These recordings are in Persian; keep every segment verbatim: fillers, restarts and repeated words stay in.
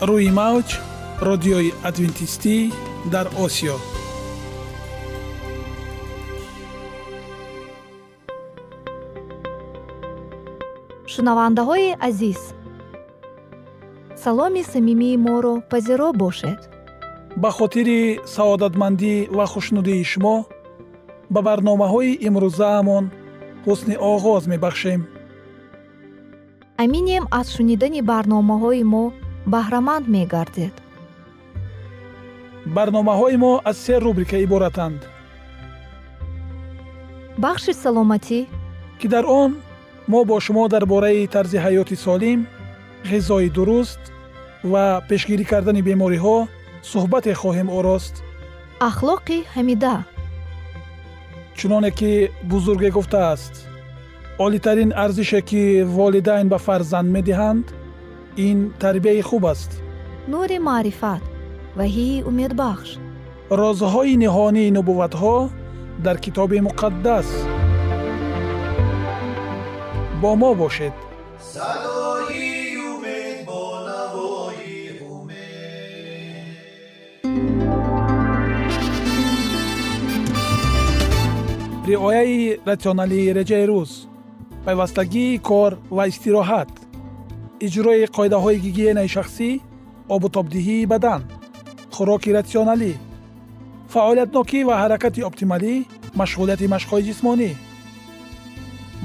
روی موج رادیوی ادوینتیستی در آسیا. шунавандаҳои азиз, саломи самимии моро пазиро бошед. ба хотири саодатмандӣ ва хушнудии шумо ба барномаҳои имрӯзаамон ҳусни оғоз мебахшем. аминем аз шунидани барномаҳои мо баҳраманд мегардед. барномаҳои мо аз се рубрика иборатанд. бахши саломатӣ, ки дар он ما با شما در باره طرز حیات سالم، غذای درست و پیشگیری کردن بیماری ها صحبت خواهیم آراست. اخلاق حمیده، چنانه که بزرگ گفته است، عالی ترین ارزشی که والدین به فرزند می دهند این تربیه خوب است. نور معرفت و هی امید بخش، رازهای نهانی نبوت ها در کتاب مقدس. با ما باشید. صدای امید با نوای امید. رعایه راسیونالی رجای روز، پیوستگی کار و استراحت، اجرای قاعده های گیگین شخصی، آب و تابدهی بدن، خوراک راسیونالی، فعالیت نوکی و حرکت اپتیمالی، مشغولیت مشق‌های جسمانی.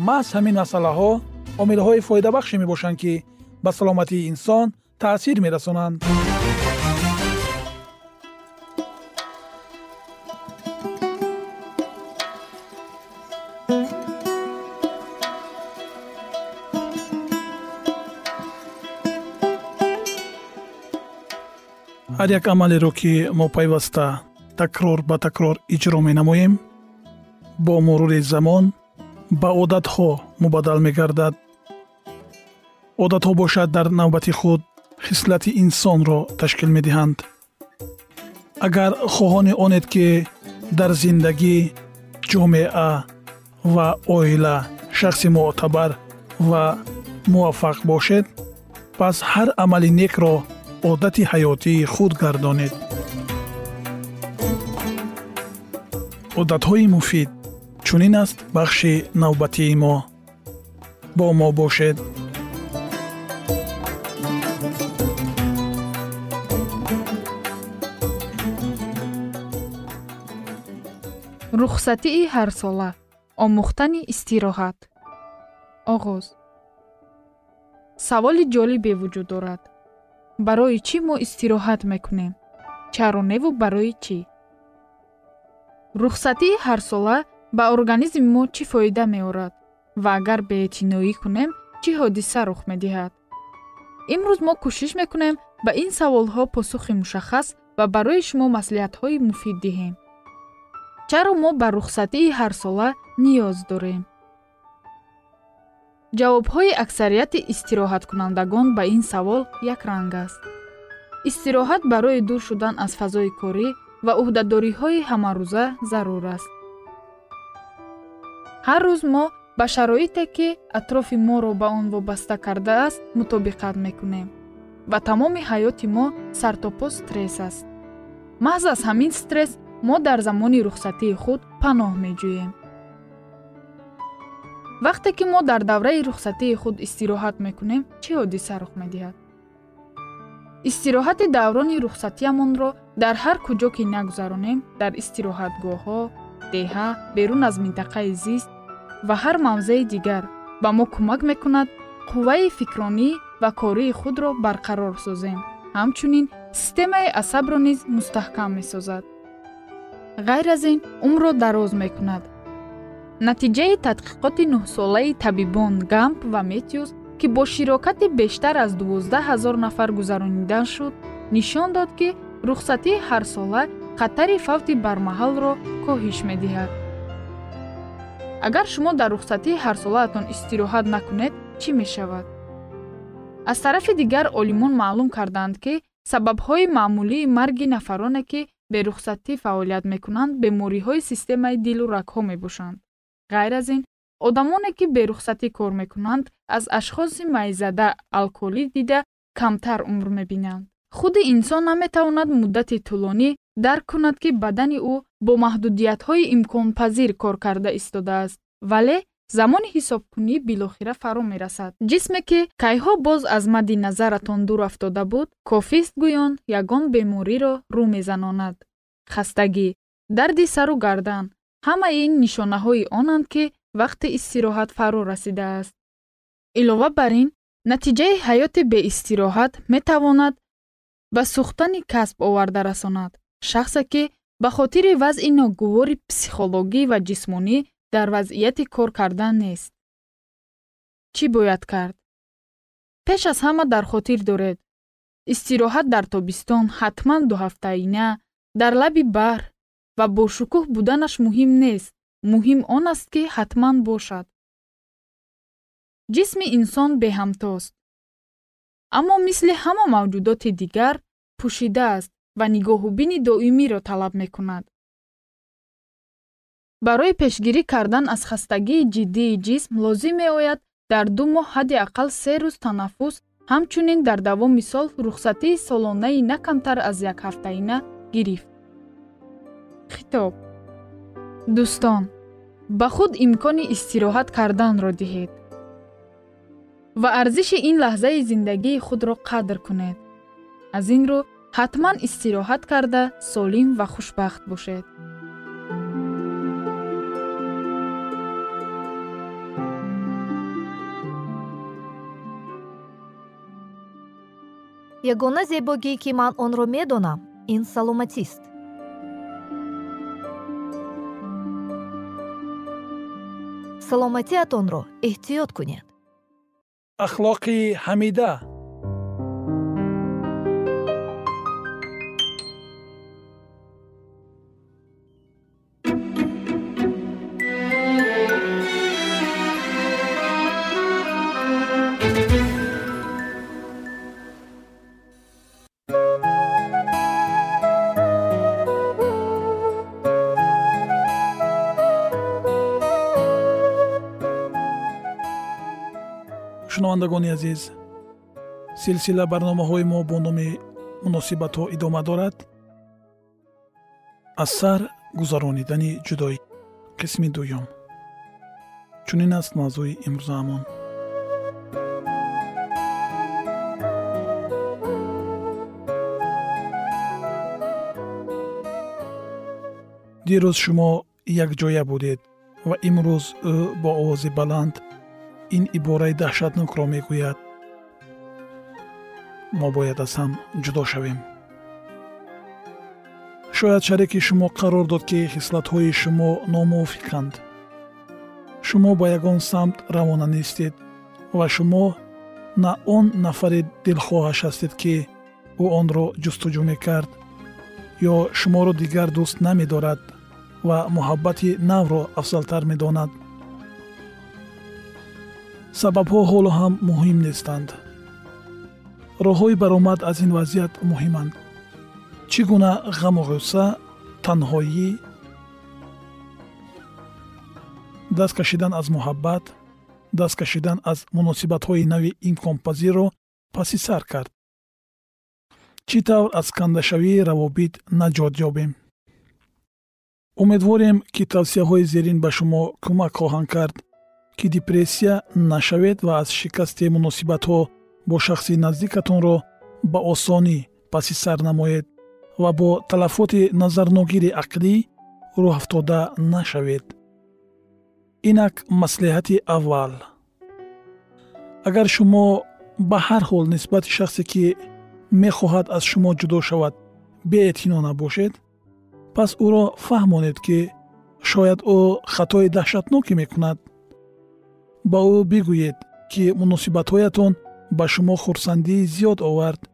محض همین مسئله‌ها عامل‌های فایده بخش می‌باشند که به سلامتی انسان تأثیر می‌رسانند. هر یک عملی رو که ما پیوسته تکرار به تکرار اجرا می‌نماییم، با مرور زمان با عادت‌ها مبادل می‌گردد. عادت‌ها باشد در نوبت خود خصلت انسان را تشکیل می‌دهند. اگر خواهان آنید که در زندگی، جامعه و عائله شخص معتبر و موفق باشد، پس هر عمل نیک را عادت حیاتی خود گردانید. عادت‌های مفید چونین است بخش نوبتی ما. با ما باشد. رخصتی هر ساله، آموختن استراحت. آغاز. سوال جالبی وجود دارد. برای چی ما استراحت میکنیم؟ چرونه و برای چی؟ رخصتی هر ساله با ارگانیسم ما چی فایده می‌آورد و اگر بی‌اعتنایی کنیم چه حادثه رخ می‌دهد؟ امروز ما کوشش می‌کنیم به این سوال‌ها پاسخ مشخص و برای شما مصلحت‌های مفید دهیم. چرا ما به رخصتی هر ساله نیاز داریم؟ جواب‌های اکثریت استراحت کنندگان به این سوال یک رنگ است. استراحت برای دور شدن از فضای کاری و عهده‌داری‌های همه‌روزه ضرور است. هر روز ما به شرایطی که اطراف ما را به آن وابسته کرده است مطابقت میکنیم و تمام حیات ما سرتاپا استرس است. محض از همین استرس ما در زمان رخصتی خود پناه میجوییم. وقتی که ما در دوره رخصتی خود استراحت میکنیم چه حادثه رخ میدهد؟ استراحت دوران رخصتیمان را در هر کجا که نگذرانیم، در استراحتگاه‌ها، دیها، بیرون از منطقه زیست و هر موضع دیگر به ما کمک میکند قوه فکرانی و کاری خود را برقرار سازیم. همچنین سیستم عصب را نیز مستحکم میسازد. غیر از این عمر را دراز میکند. نتیجه تحقیقات نه ساله طبیبان گامپ و میتیوس که با شراکت بیشتر از دوازده هزار نفر گذرانیده شد نشان داد که رخصتی هر ساله خطر فوت برمحل را کاهش می‌دهد. اگر شما در رخصتی هر ساله‌تان استراحت نکنید چی می‌شود؟ از طرف دیگر عالمان معلوم کردند که سبب‌های معمولی مرگ نفرانی که به رخصتی فعالیت می‌کنند بیماری‌های سیستم دل و رگ‌ها می‌باشند. غیر از این، آدمانی که به رخصتی کار می‌کنند از اشخاص می‌زده الکلی دیده کمتر عمر می‌بینند. خود انسان نمیتواند مدت طولانی درک کند که بدن او با محدودیت‌های امکان پذیر کار کرده ایستاده است، ولی زمان حساب‌کنی بالاخره فرا می‌رسد. جسمی که کای‌ها باز از مد نظرتان دور افتاده بود، کافی است گویان یگان بیماری را رو می‌زناند. خستگی، درد سر و گردن، همه این نشانه‌های آنند که وقت استراحت فرا رسیده است. علاوه بر این، نتیجه حیات به استراحت می‌تواند به سوختن کسب آورده رساند. شخصی که به خاطر وضع ناگوار پسیخولوژی و جسمانی در وضعیت کار کردن نیست. چی باید کرد؟ پیش از همه در خاطر دارید. استراحت در تابستان حتما دو هفته‌ای نه، در لب بحر و با شکوه بودنش مهم نیست. مهم آن است که حتما باشد. جسم انسان به همتاست. اما مثل همه موجودات دیگر پوشیده است و نگاه و بین دائمی را طلب می کند. برای پیشگیری کردن از خستگی جدی جسم لازم می آید در دو ماه حداقل سه روز تنفس، همچنین در دوام سال رخصتی سالانه نه کمتر از یک هفته نه گرفت. خطاب: دوستان، به خود امکان استراحت کردن را دهید و ارزش این لحظه زندگی خود را قدر کنید. از این رو حتما استراحت کرده سالم و خوشبخت باشید. یگانه زیبایی که من آن را می‌دانم این سلامتی است. سلامتی‌تان را احتیاط کنید. اخلاق حمیده. شنوندگان عزیز، سلسله برنامه‌های ما با نام مناسبت‌ها ادامه دارد. از سر گذرانیدن جدایی، قسم دوم. چنین است موضوع امروزمان. دیروز شما یک جای بودید و امروز با آواز بلند این عباره دهشتناک را میگوید: ما باید از هم جدا شویم. شاید شریک شما قرار داد که خصلت‌های شما ناموافقند. شما با یگان سمت روانه نیستید و شما نه آن نفر دلخواهش هستید که او آن را جستجو میکرد، یا شما را دیگر دوست نمیدارد و محبت نو را افضل‌تر میداند. سبب‌ها حالا هم مهم نیستند. راه‌های برآمد از این وضعیت مهمند. چگونه غم و غصه، تنهایی، دست کشیدن از محبت، دست کشیدن از مناسبت‌های نو امکان پذیر را پس سر کرد. چطور از کنده‌شوی روابط نجات یابیم؟ امیدواریم که توصیه‌های زیرین به شما کمک خواهند کرد که دپرسیا نشوید و از شکست مناسبت‌ها با شخص نزدیکتون رو به آسانی پس سر نمایید و با تلفات نظرناگیر عقلی راه افتاده نشوید. اینک مصلحت اول. اگر شما به هر حال نسبت شخصی که میخواهد از شما جدا شود بی‌اعتنا نباشید، پس او را فهمانید که شاید او خطای دهشتناکی میکند. با او بگویید که مناسبت‌هایتان به شما خرسندی زیاد آورد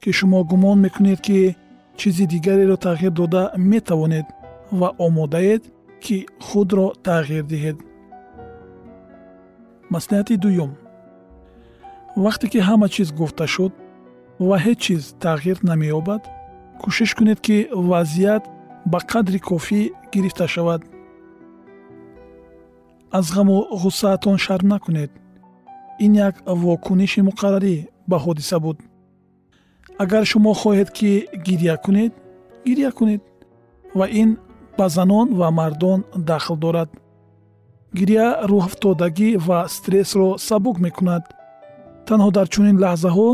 که شما گمان میکنید که چیزی دیگری را تغییر داده میتوانید و آماده اید که خود را تغییر دهید. مصلحت دوم. وقتی که همه چیز گفته شد و هیچ چیز تغییر نمی‌یابد، کوشش کنید که وضعیت به قدر کافی گرفته شود. از غم و غصه‌تان شرم نکنید. این یک واکنش مقرری به حادثه بود. агар шумо хоҳед ки гирья кунед, гирья кунед ва ин ба занон ва мардон дахл дорад. гирья рӯҳафтодагӣ ва стрессро сабук мекунад. танҳо дар чунин лаҳзаҳо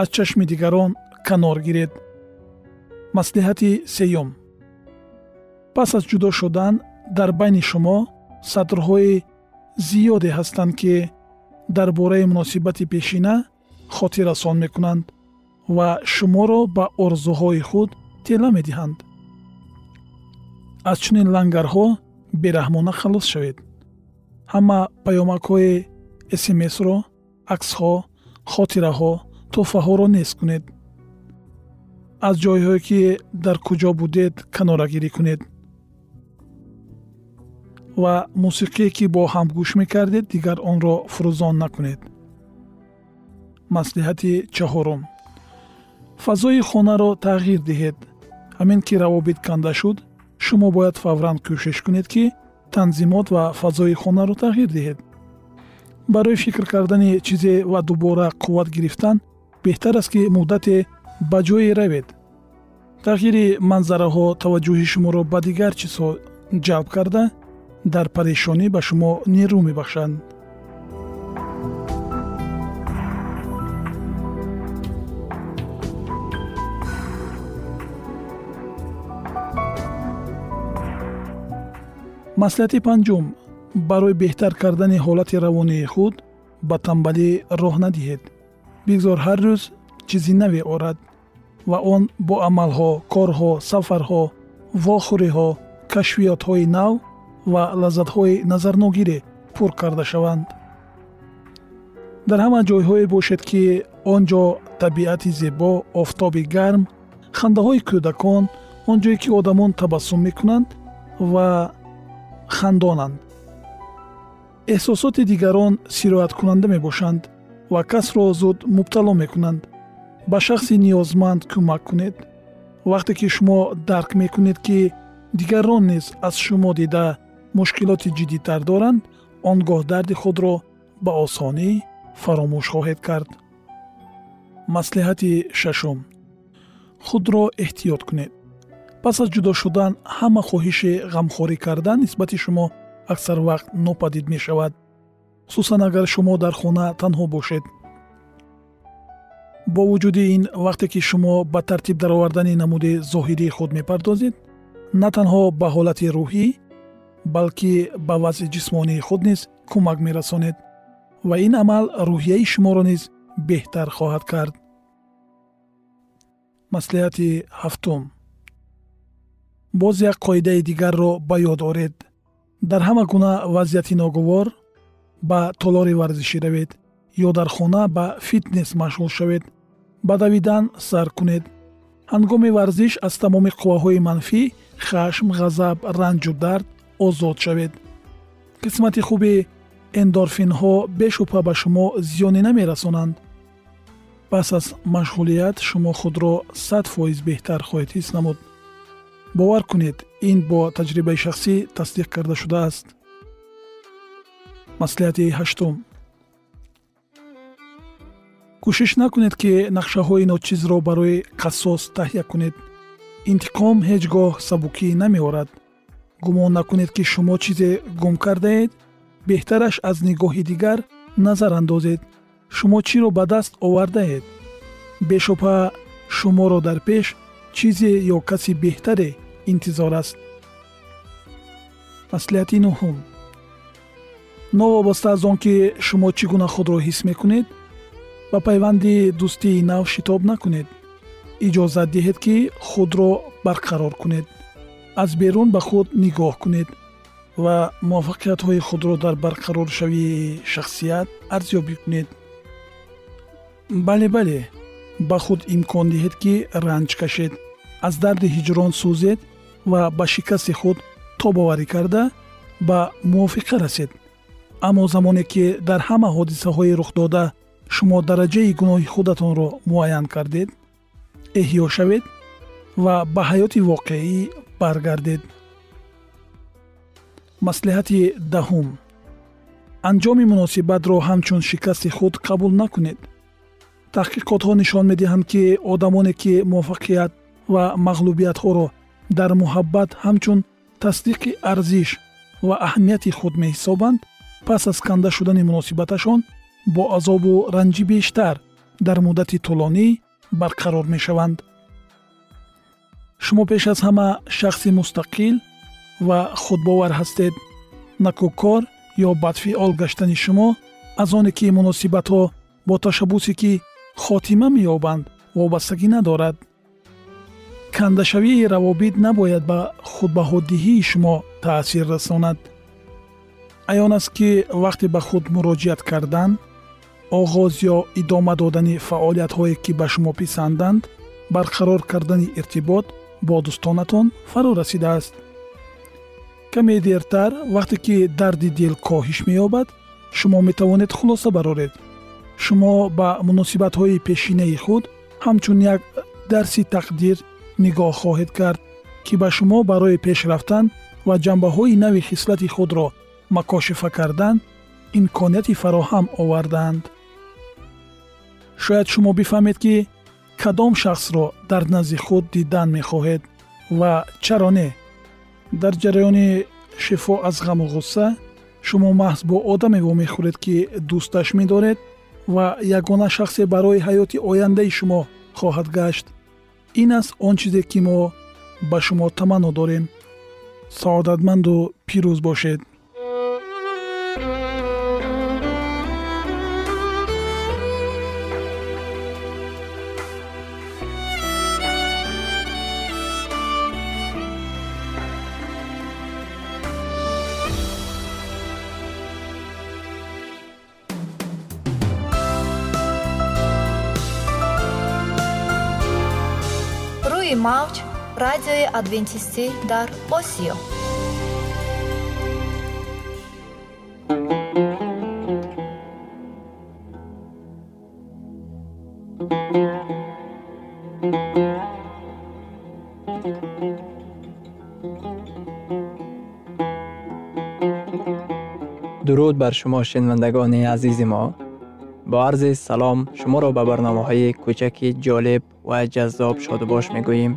аз чашми дигарон канор гиред. маслиҳати сеюм: пас аз ҷудо шудан дар байни шумо сатрҳои зиёде ҳастанд ки дар бораи муносибати пешина хотиррасон мекунанд ва шуморо ба орзуҳои худ тела медиҳанд. аз чунин лангарҳо бераҳмона халос шавед. ҳама паёмакҳои эс эм эсро, аксҳо, хотираҳо, тӯҳфаҳоро нест кунед. аз ҷойҳое ки дар куҷо будед канорагирӣ кунед ва мусиқие ки бо ҳам гӯш мекардед дигар онро фурӯзон накунед. маслиҳати чаҳорум: фазои хонаро тағйир диҳед. ҳамин ки равобит канда шуд, шумо бояд фавран кӯшиш кунед ки танзимот ва фазои хонаро тағйир диҳед. барои фикр кардани чизе ва дубора қувват гирифтан беҳтар аст ки муддате ба ҷое равед. тағйири манзараҳо таваҷҷӯҳи шуморо ба дигар чизҳо ҷалб карда, дар парешонӣ ба шумо нерӯ мебахшанд. маслиҳати панҷум: барои беҳтар кардани ҳолати равонии худ ба танбалӣ роҳ надиҳед. бигзор ҳар рӯз чизи наве орад ва он бо амалҳо, корҳо, сафарҳо, вохӯриҳо, кашфиётҳои нав ва лаззатҳои назарногире пур карда шаванд. дар ҳама ҷойҳое бошед ки он ҷо табиати зебо, офтоби гарм, хандаҳои кӯдакон, он ҷое ки одамон табассум мекунанд ва хандонанд. эҳсосоти дигарон сирояткунанда мебошанд ва касро зуд мубтало мекунанд. ба шахси ниёзманд кӯмак кунед. вақте ки шумо дарк мекунед ки дигарон низ аз шумо дида мушкилоти ҷиддитар доранд, он гоҳ дарди худро ба осонӣ фаромӯш хоҳед кард. маслиҳати шашум: худро эҳтиёт кунед. пас аз ҷудо шудан ҳама хоҳиши ғамхорӣ кардан нисбати шумо аксар вақт нопадид мешавад, хусусан агар шумо дар хона танҳо бошед. бо вуҷуди ин, вақте ки шумо ба тартиб даровардани намуди зоҳирии худ мепардозед, на танҳо ба ҳолати рӯҳӣ, балки ба вазъи ҷисмонии худ низ кӯмак мерасонед ва ин амал рӯҳияи шуморо низ беҳтар хоҳад кард. маслиҳати ҳафтум: боз як қоидаи дигарро ба ёд оред. дар ҳама гуна вазъияти ногувор ба толори варзишӣ равед ё дар хона ба фитнес машғул шавед. ба давидан сар кунед. ҳангоми варзиш аз тамоми қувваҳои манфӣ, хашм, ғазаб, ранҷу дард озод шавед. қисмати хуби эндорфинҳо бешубҳа ба шумо зиёне намерасонанд. пас аз машғулият шумо худро сад фоиз беҳтар хоҳед ҳис намуд. бовар кунед, ин бо таҷрибаи шахсӣ тасдиқ карда шудааст. маслиҳати ҳаштум: кӯшиш накунед ки нақшаҳои ночизро барои қассос таҳия кунед. интиқом ҳеҷ гоҳ сабукӣ намеорад. гумон накунед ки шумо чизе гум кардаед. беҳтараш аз нигоҳи дигар назар андозед. шумо чиро ба даст овардаед? бешубҳа шуморо дар пеш чизе ё каси беҳтаре интизор аст. маслиҳати нӯҳум: новобаста аз он ки шумо чӣ гуна худро ҳис мекунед, ба пайванди дӯстии нав шитоб накунед. иҷозат диҳед ки худро барқарор кунед. аз берун ба худ нигоҳ кунед ва муваффақиятҳои худро дар барқароршавии шахсият арзёбӣ кунед. бале бале ба худ имкон диҳед ки ранҷ кашед, аз дарди ҳиҷрон сӯзед ва ба шикасти худ тобоварӣ карда ба мувофиқа расед. аммо замоне ки дар ҳама ҳодисаҳои рухдода шумо дараҷаи гуноҳи худатонро муайян кардед, эҳё шавед ва ба ҳаёти воқеӣ баргардед. маслиҳати даҳум: анҷоми муносибатро ҳамчун шикасти худ қабул накунед. таҳқиқотҳо нишон медиҳанд ки одамоне ки муваффақият ва мағлубиятҳоро дар муҳаббат ҳамчун тасдиқи арзиш ва аҳамияти худ меҳисобанд, пас аз канда шудани муносибаташон бо азобу ранҷи бештар дар муддати тӯлонӣ барқарор мешаванд. шумо пеш аз ҳама шахси мустақил ва худбовар ҳастед. накӯккор ё бадфиол гаштани шумо аз оне ки муносибатҳо бо ташаббусе ки хотима меёбанд вобастагӣ надорад. кандашавии равобит набояд ба худбаҳодиҳии шумо таъсир расонад. аён аст ки вақте ба худ муроҷиат кардан, оғоз ё идома додани фаъолиятҳое ки ба шумо писанданд, барқарор кардани иртибот бо дӯстонатон фаро расидааст. каме дертар вақте ки дарди дил коҳиш меёбад, шумо метавонед хулоса бароред. шумо ба муносибатҳои пешинаи худ ҳамчун як дарси тақдир нигоҳ хоҳед кард, ки ба шумо барои пеш рафтан ва ҷанбаҳои нави хислати худро макошифа кардан имконияти фароҳам овардаанд. шояд шумо бифаҳмед ки кадом шахсро дар назди худ дидан мехоҳед ва чаро не. дар ҷараёни шифо аз ғаму ғусса шумо маҳз бо одаме вомехӯред ки дӯсташ медоред ва ягона шахсе барои ҳаёти ояндаи шумо хоҳад гашт. ин аст он чизе ки мо ба шумо таманно дорем. саодатманду пирӯз бошед. Мауч радиои адвентисти дар Осиё. درود بر شما شنوندگان عزیز ما. با عرض سلام شما را به برنامه‌های کوچک جالب و جذاب شادباش می‌گوییم.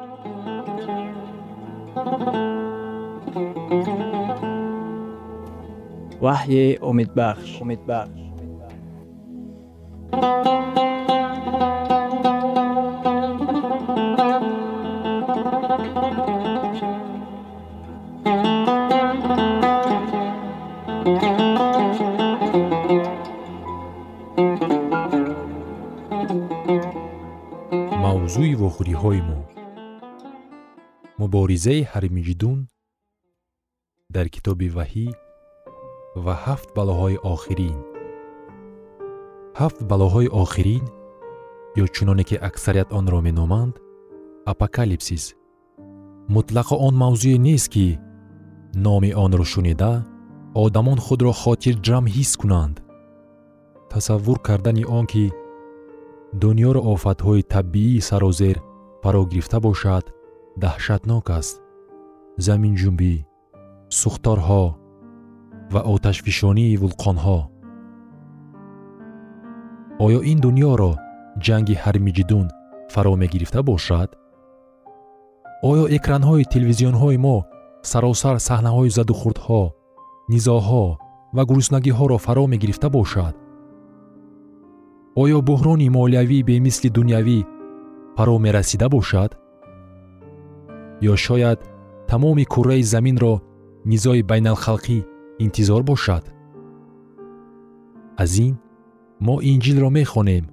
وحی امیدبخش. امیدبخش. موضوع وخوری های ما مبارزه هرمجدون در کتاب وحی و هفت بلاهای آخرین. هفت بلاهای آخرین یا چنانه که اکثریت آن را می نامند اپوکالیپسیس. مطلق آن موضوع نیست که نام آن را شنیده آدمان خود را خاطر جمع حس کنند. تصور کردن آن که دنیا را آفت‌های طبیعی سرازیر فرا گرفته باشد دهشتناک است. زمین جنبی، سوختارها و آتش فشانی ولکان‌ها. آیا این دنیا را جنگ هرمجدون فرا می‌گرفته باشد؟ آیا اکران‌های تلویزیون‌های ما سراسر صحنه‌های زد و خوردها، نزاع‌ها و گرسنگی‌ها را فرا می‌گرفته باشد؟ آیا بحران مالیوی به مثل دنیوی فرا می‌رسیده باشد؟ یا شاید تمام کره زمین را نزاع بین الخلقی انتظار باشد؟ از این ما انجیل را می‌خوانیم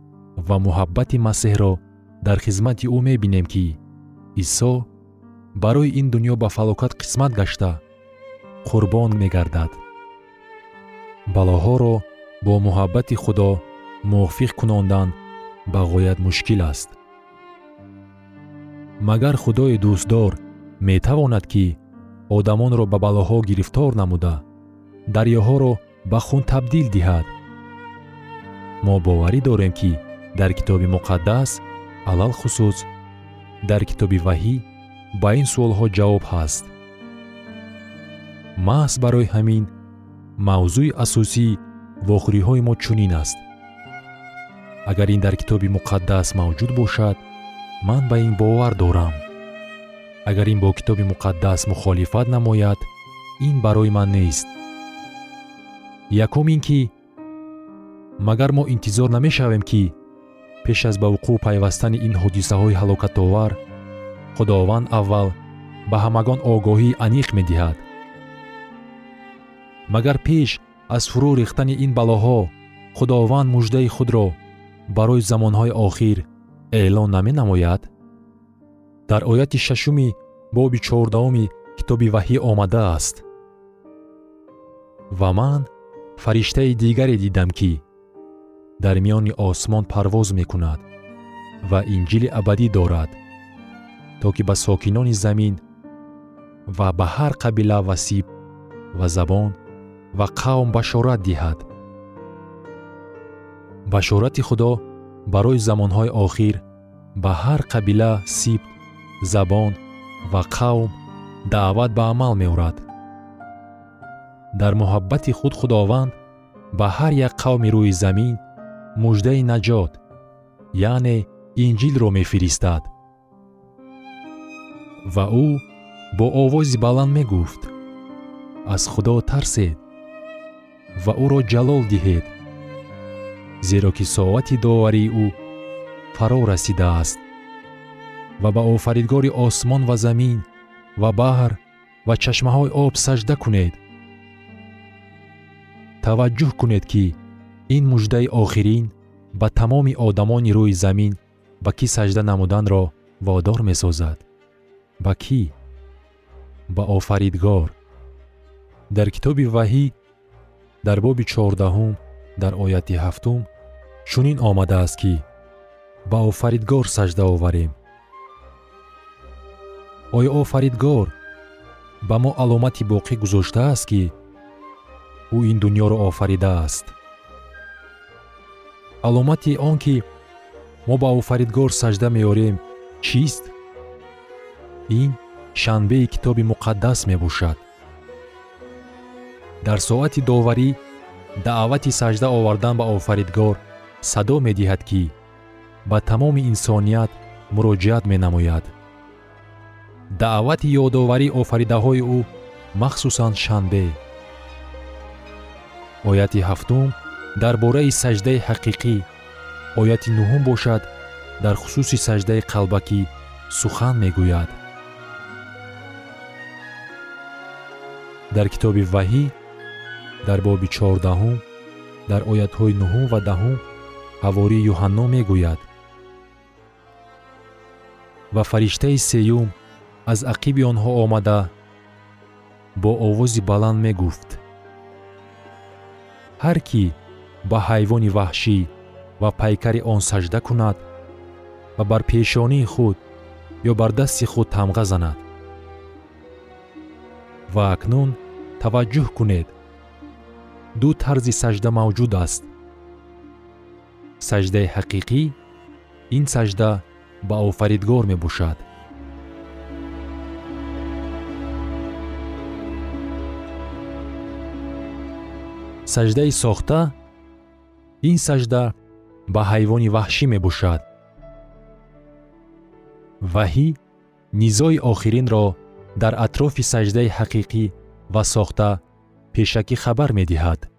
و محبت مسیح را در خدمت او می‌بینیم که عیسی برای این دنیا به فلاکت قسمت گشته قربان می‌گردد. بلاها را با محبت خدا موفق کناندن به غایت مشکل است. مگر خدای دوستدار می تواند که آدمان را به بلاها گرفتار نموده دریاها را به خون تبدیل دهد؟ ما باوری داریم که در کتاب مقدس علال خصوص در کتاب وحی با این سوال ها جواب هست. محض برای همین موضوع اساسی واخری های ما چنین است. اگر این در کتاب مقدس موجود باشد، من به این باور دارم. اگر این با کتاب مقدس مخالفت نماید، این برای من نیست. یکم این که مگر ما انتظار نمی شویم که پیش از به وقوع پیوستن این حدیثه های هلاکت آور خداوند اول به همگان آگاهی انیق می دهد؟ مگر پیش از فرو ریختن این بلاها خداوند مژده خود را برای زمانهای آخیر اعلان نمی نماید؟ در آیت ششم باب چهاردهم کتاب وحی آمده است: و من فرشته دیگری دیدم که در میان آسمان پرواز می کند و انجیل ابدی دارد تا که به ساکنان زمین و به هر قبیله و سیب و زبان و قوم بشارت دهد. بشارت خدا برای زمانهای آخیر به هر قبیله، سیب، زبان و قوم دعوت به عمل می آورد. در محبت خود خداوند به هر یک قوم روی زمین مژده نجات یعنی انجیل را می فرستد و او با آواز بلند می گفت: از خدا ترسید و او را جلال دهید، زیرا که ساعت داوری او فرا رسیده است و به آفریدگار آسمان و زمین و بحر و چشمه های آب سجده کنید. توجه کنید که این مژده آخرین به تمام آدمان روی زمین به کی سجده نمودن را وادار می سازد. به کی؟ به آفریدگار. در کتاب وحی در باب چهاردهم در آیت هفتم چنین آمده است که به آفریدگار سجده آوریم. آیا آفریدگار به ما علامتی باقی گذاشته است که او این دنیا را آفریده است؟ علامت آن که ما به آفریدگار سجده میاریم چیست؟ این شنبه کتاب مقدس می باشد. در ساعت داوری دعوت سجده آوردن به آفریدگار صدا می دهد که به تمام انسانیت مراجعت می نماید. دعوت یادآوری آفریده های او مخصوصا شنبه. آیت هفتم درباره سجده حقیقی، آیت نهم باشد در خصوص سجده قلبکی سخن میگوید. در کتاب وحی در باب چهاردهم در آیت های نهم و دهم حواری یوحنا میگوید: و فرشته سیوم از عقیب آنها آمده با آواز بلند میگفت: هر کی به حیوان وحشی و پیکر آن سجده کند و بر پیشانی خود یا بر دست خود تمغه زند. و اکنون توجه کنید، دو طرز سجده موجود است: سجده حقیقی، این سجده به آفریدگار می باشد. سجده ساخته، این سجده به حیوان وحشی می باشد. وحی نیزای آخرین را در اطراف سجده حقیقی و ساخته پیشکی خبر می دهد.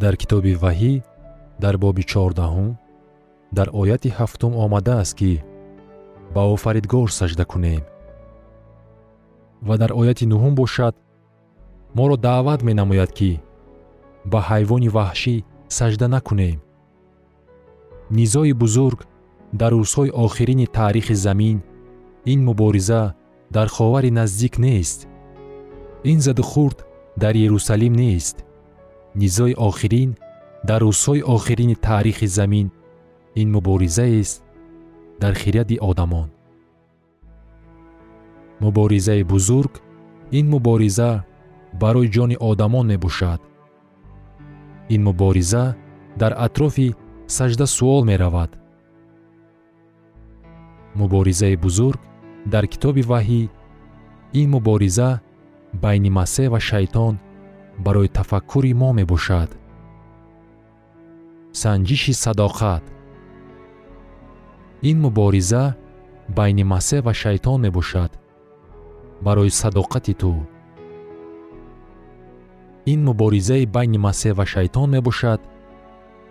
در کتاب وحی در باب چهاردهم در آیت هفتم آمده است که به آفریدگار سجده کنیم، و در آیت نهم باشد ما را دعوت می نماید که به حیوان وحشی سجده نکنیم. نیزای بزرگ در روزهای آخرین تاریخ زمین، این مبارزه در خاور نزدیک نیست. این زد و خورد در یروشلیم نیست. نیزای آخرین در روزهای آخرین تاریخ زمین، این مبارزه است در خیرید آدمان. مبارزه بزرگ، این مبارزه برای جان آدمان می باشد. این مبارزه در اطراف سجده سوال می رود. مبارزه بزرگ در کتاب وحی، این مبارزه بین مسیح و شیطان برای تفکر ما می باشد. سنجش صداقت، این مبارزه بین مسیح و شیطان می باشد برای صداقت تو. این مبارزه بین مسیح و شیطان می باشد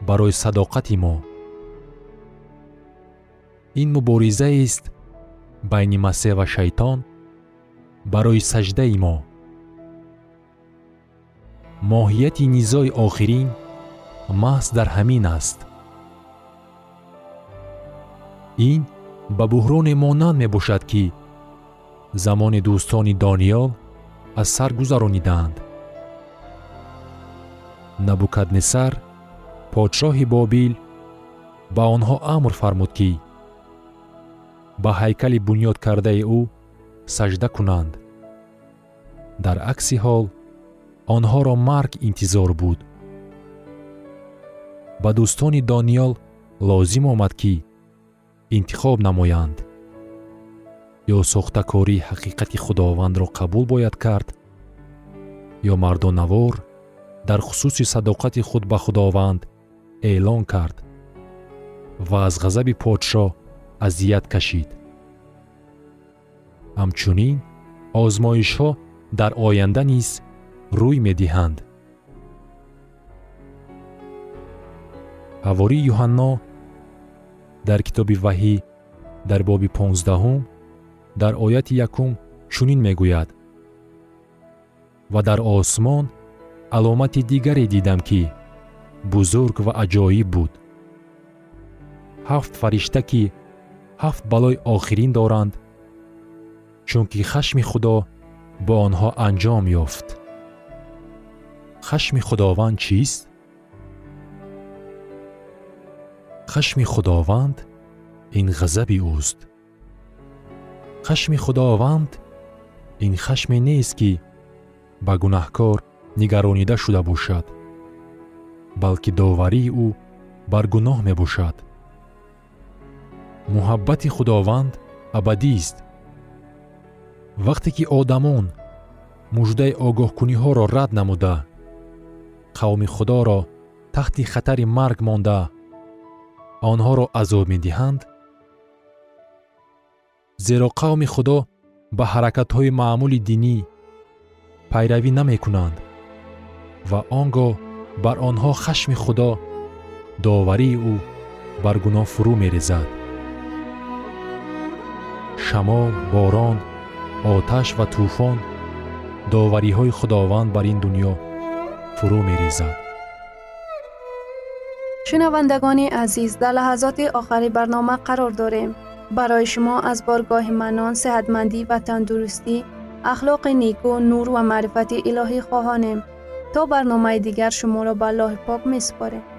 برای صداقت ما. این مبارزه است بین مسیح و شیطان برای سجده ما. ماهیت نزاع آخرین محض در همین است. این به بحران مانند می باشد که زمان دوستان دانیال از سر گذرانیدند. نبوکدنصر پادشاه بابل به آنها امر فرمود که به هیکل بنیاد کرده او سجده کنند. در عکس حال آنها را مرگ انتظار بود. به دوستان دانیال لازم آمد که انتخاب نمایند. یا ساختکاری حقیقت خداوند را قبول باید کرد، یا مردان نوار در خصوص صداقت خود به خداوند اعلان کرد و از غضب پادشاه اذیت کشید. همچنین آزمایش ها در آینده نیز روی می دهند. حواری یوحنا در کتاب وحی در باب پانزدهم در آیت یکم چنین می گوید: و در آسمان علامت دیگری دیدم که بزرگ و عجایب بود. هفت فرشته که هفت بالای آخرین دارند، چون که خشم خدا با آنها انجام یافت. خشم خداوند چیست؟ خشم خداوند این غضب اوست. خشم خداوند این خشم نیست که به گناهکار نگرانیده شده باشد، بلکه داوری او بر گناه می باشد. محبت خداوند ابدی است. وقتی که آدمان مژده آگاه کنی ها را رد نموده، قوم خدا را تحت خطر مرگ مانده، آنها را عذاب می دهند، زیرا قوم خدا به حرکت های معمول دینی پیروی نمی کنند و آنگاه بر آنها خشم خدا، داوری او بر گناه فرو می ریزد. شمال، باران، آتش و طوفان داوری های خداوند بر این دنیا فرو می ریزد. شنوندگان عزیز، در لحظات آخری برنامه قرار داریم. برای شما از بارگاه منان، صحتمندی و تندرستی، اخلاق نیکو، نور و معرفت الهی خواهانیم. تا برنامه دیگر شما را به الله پاک می سپاریم.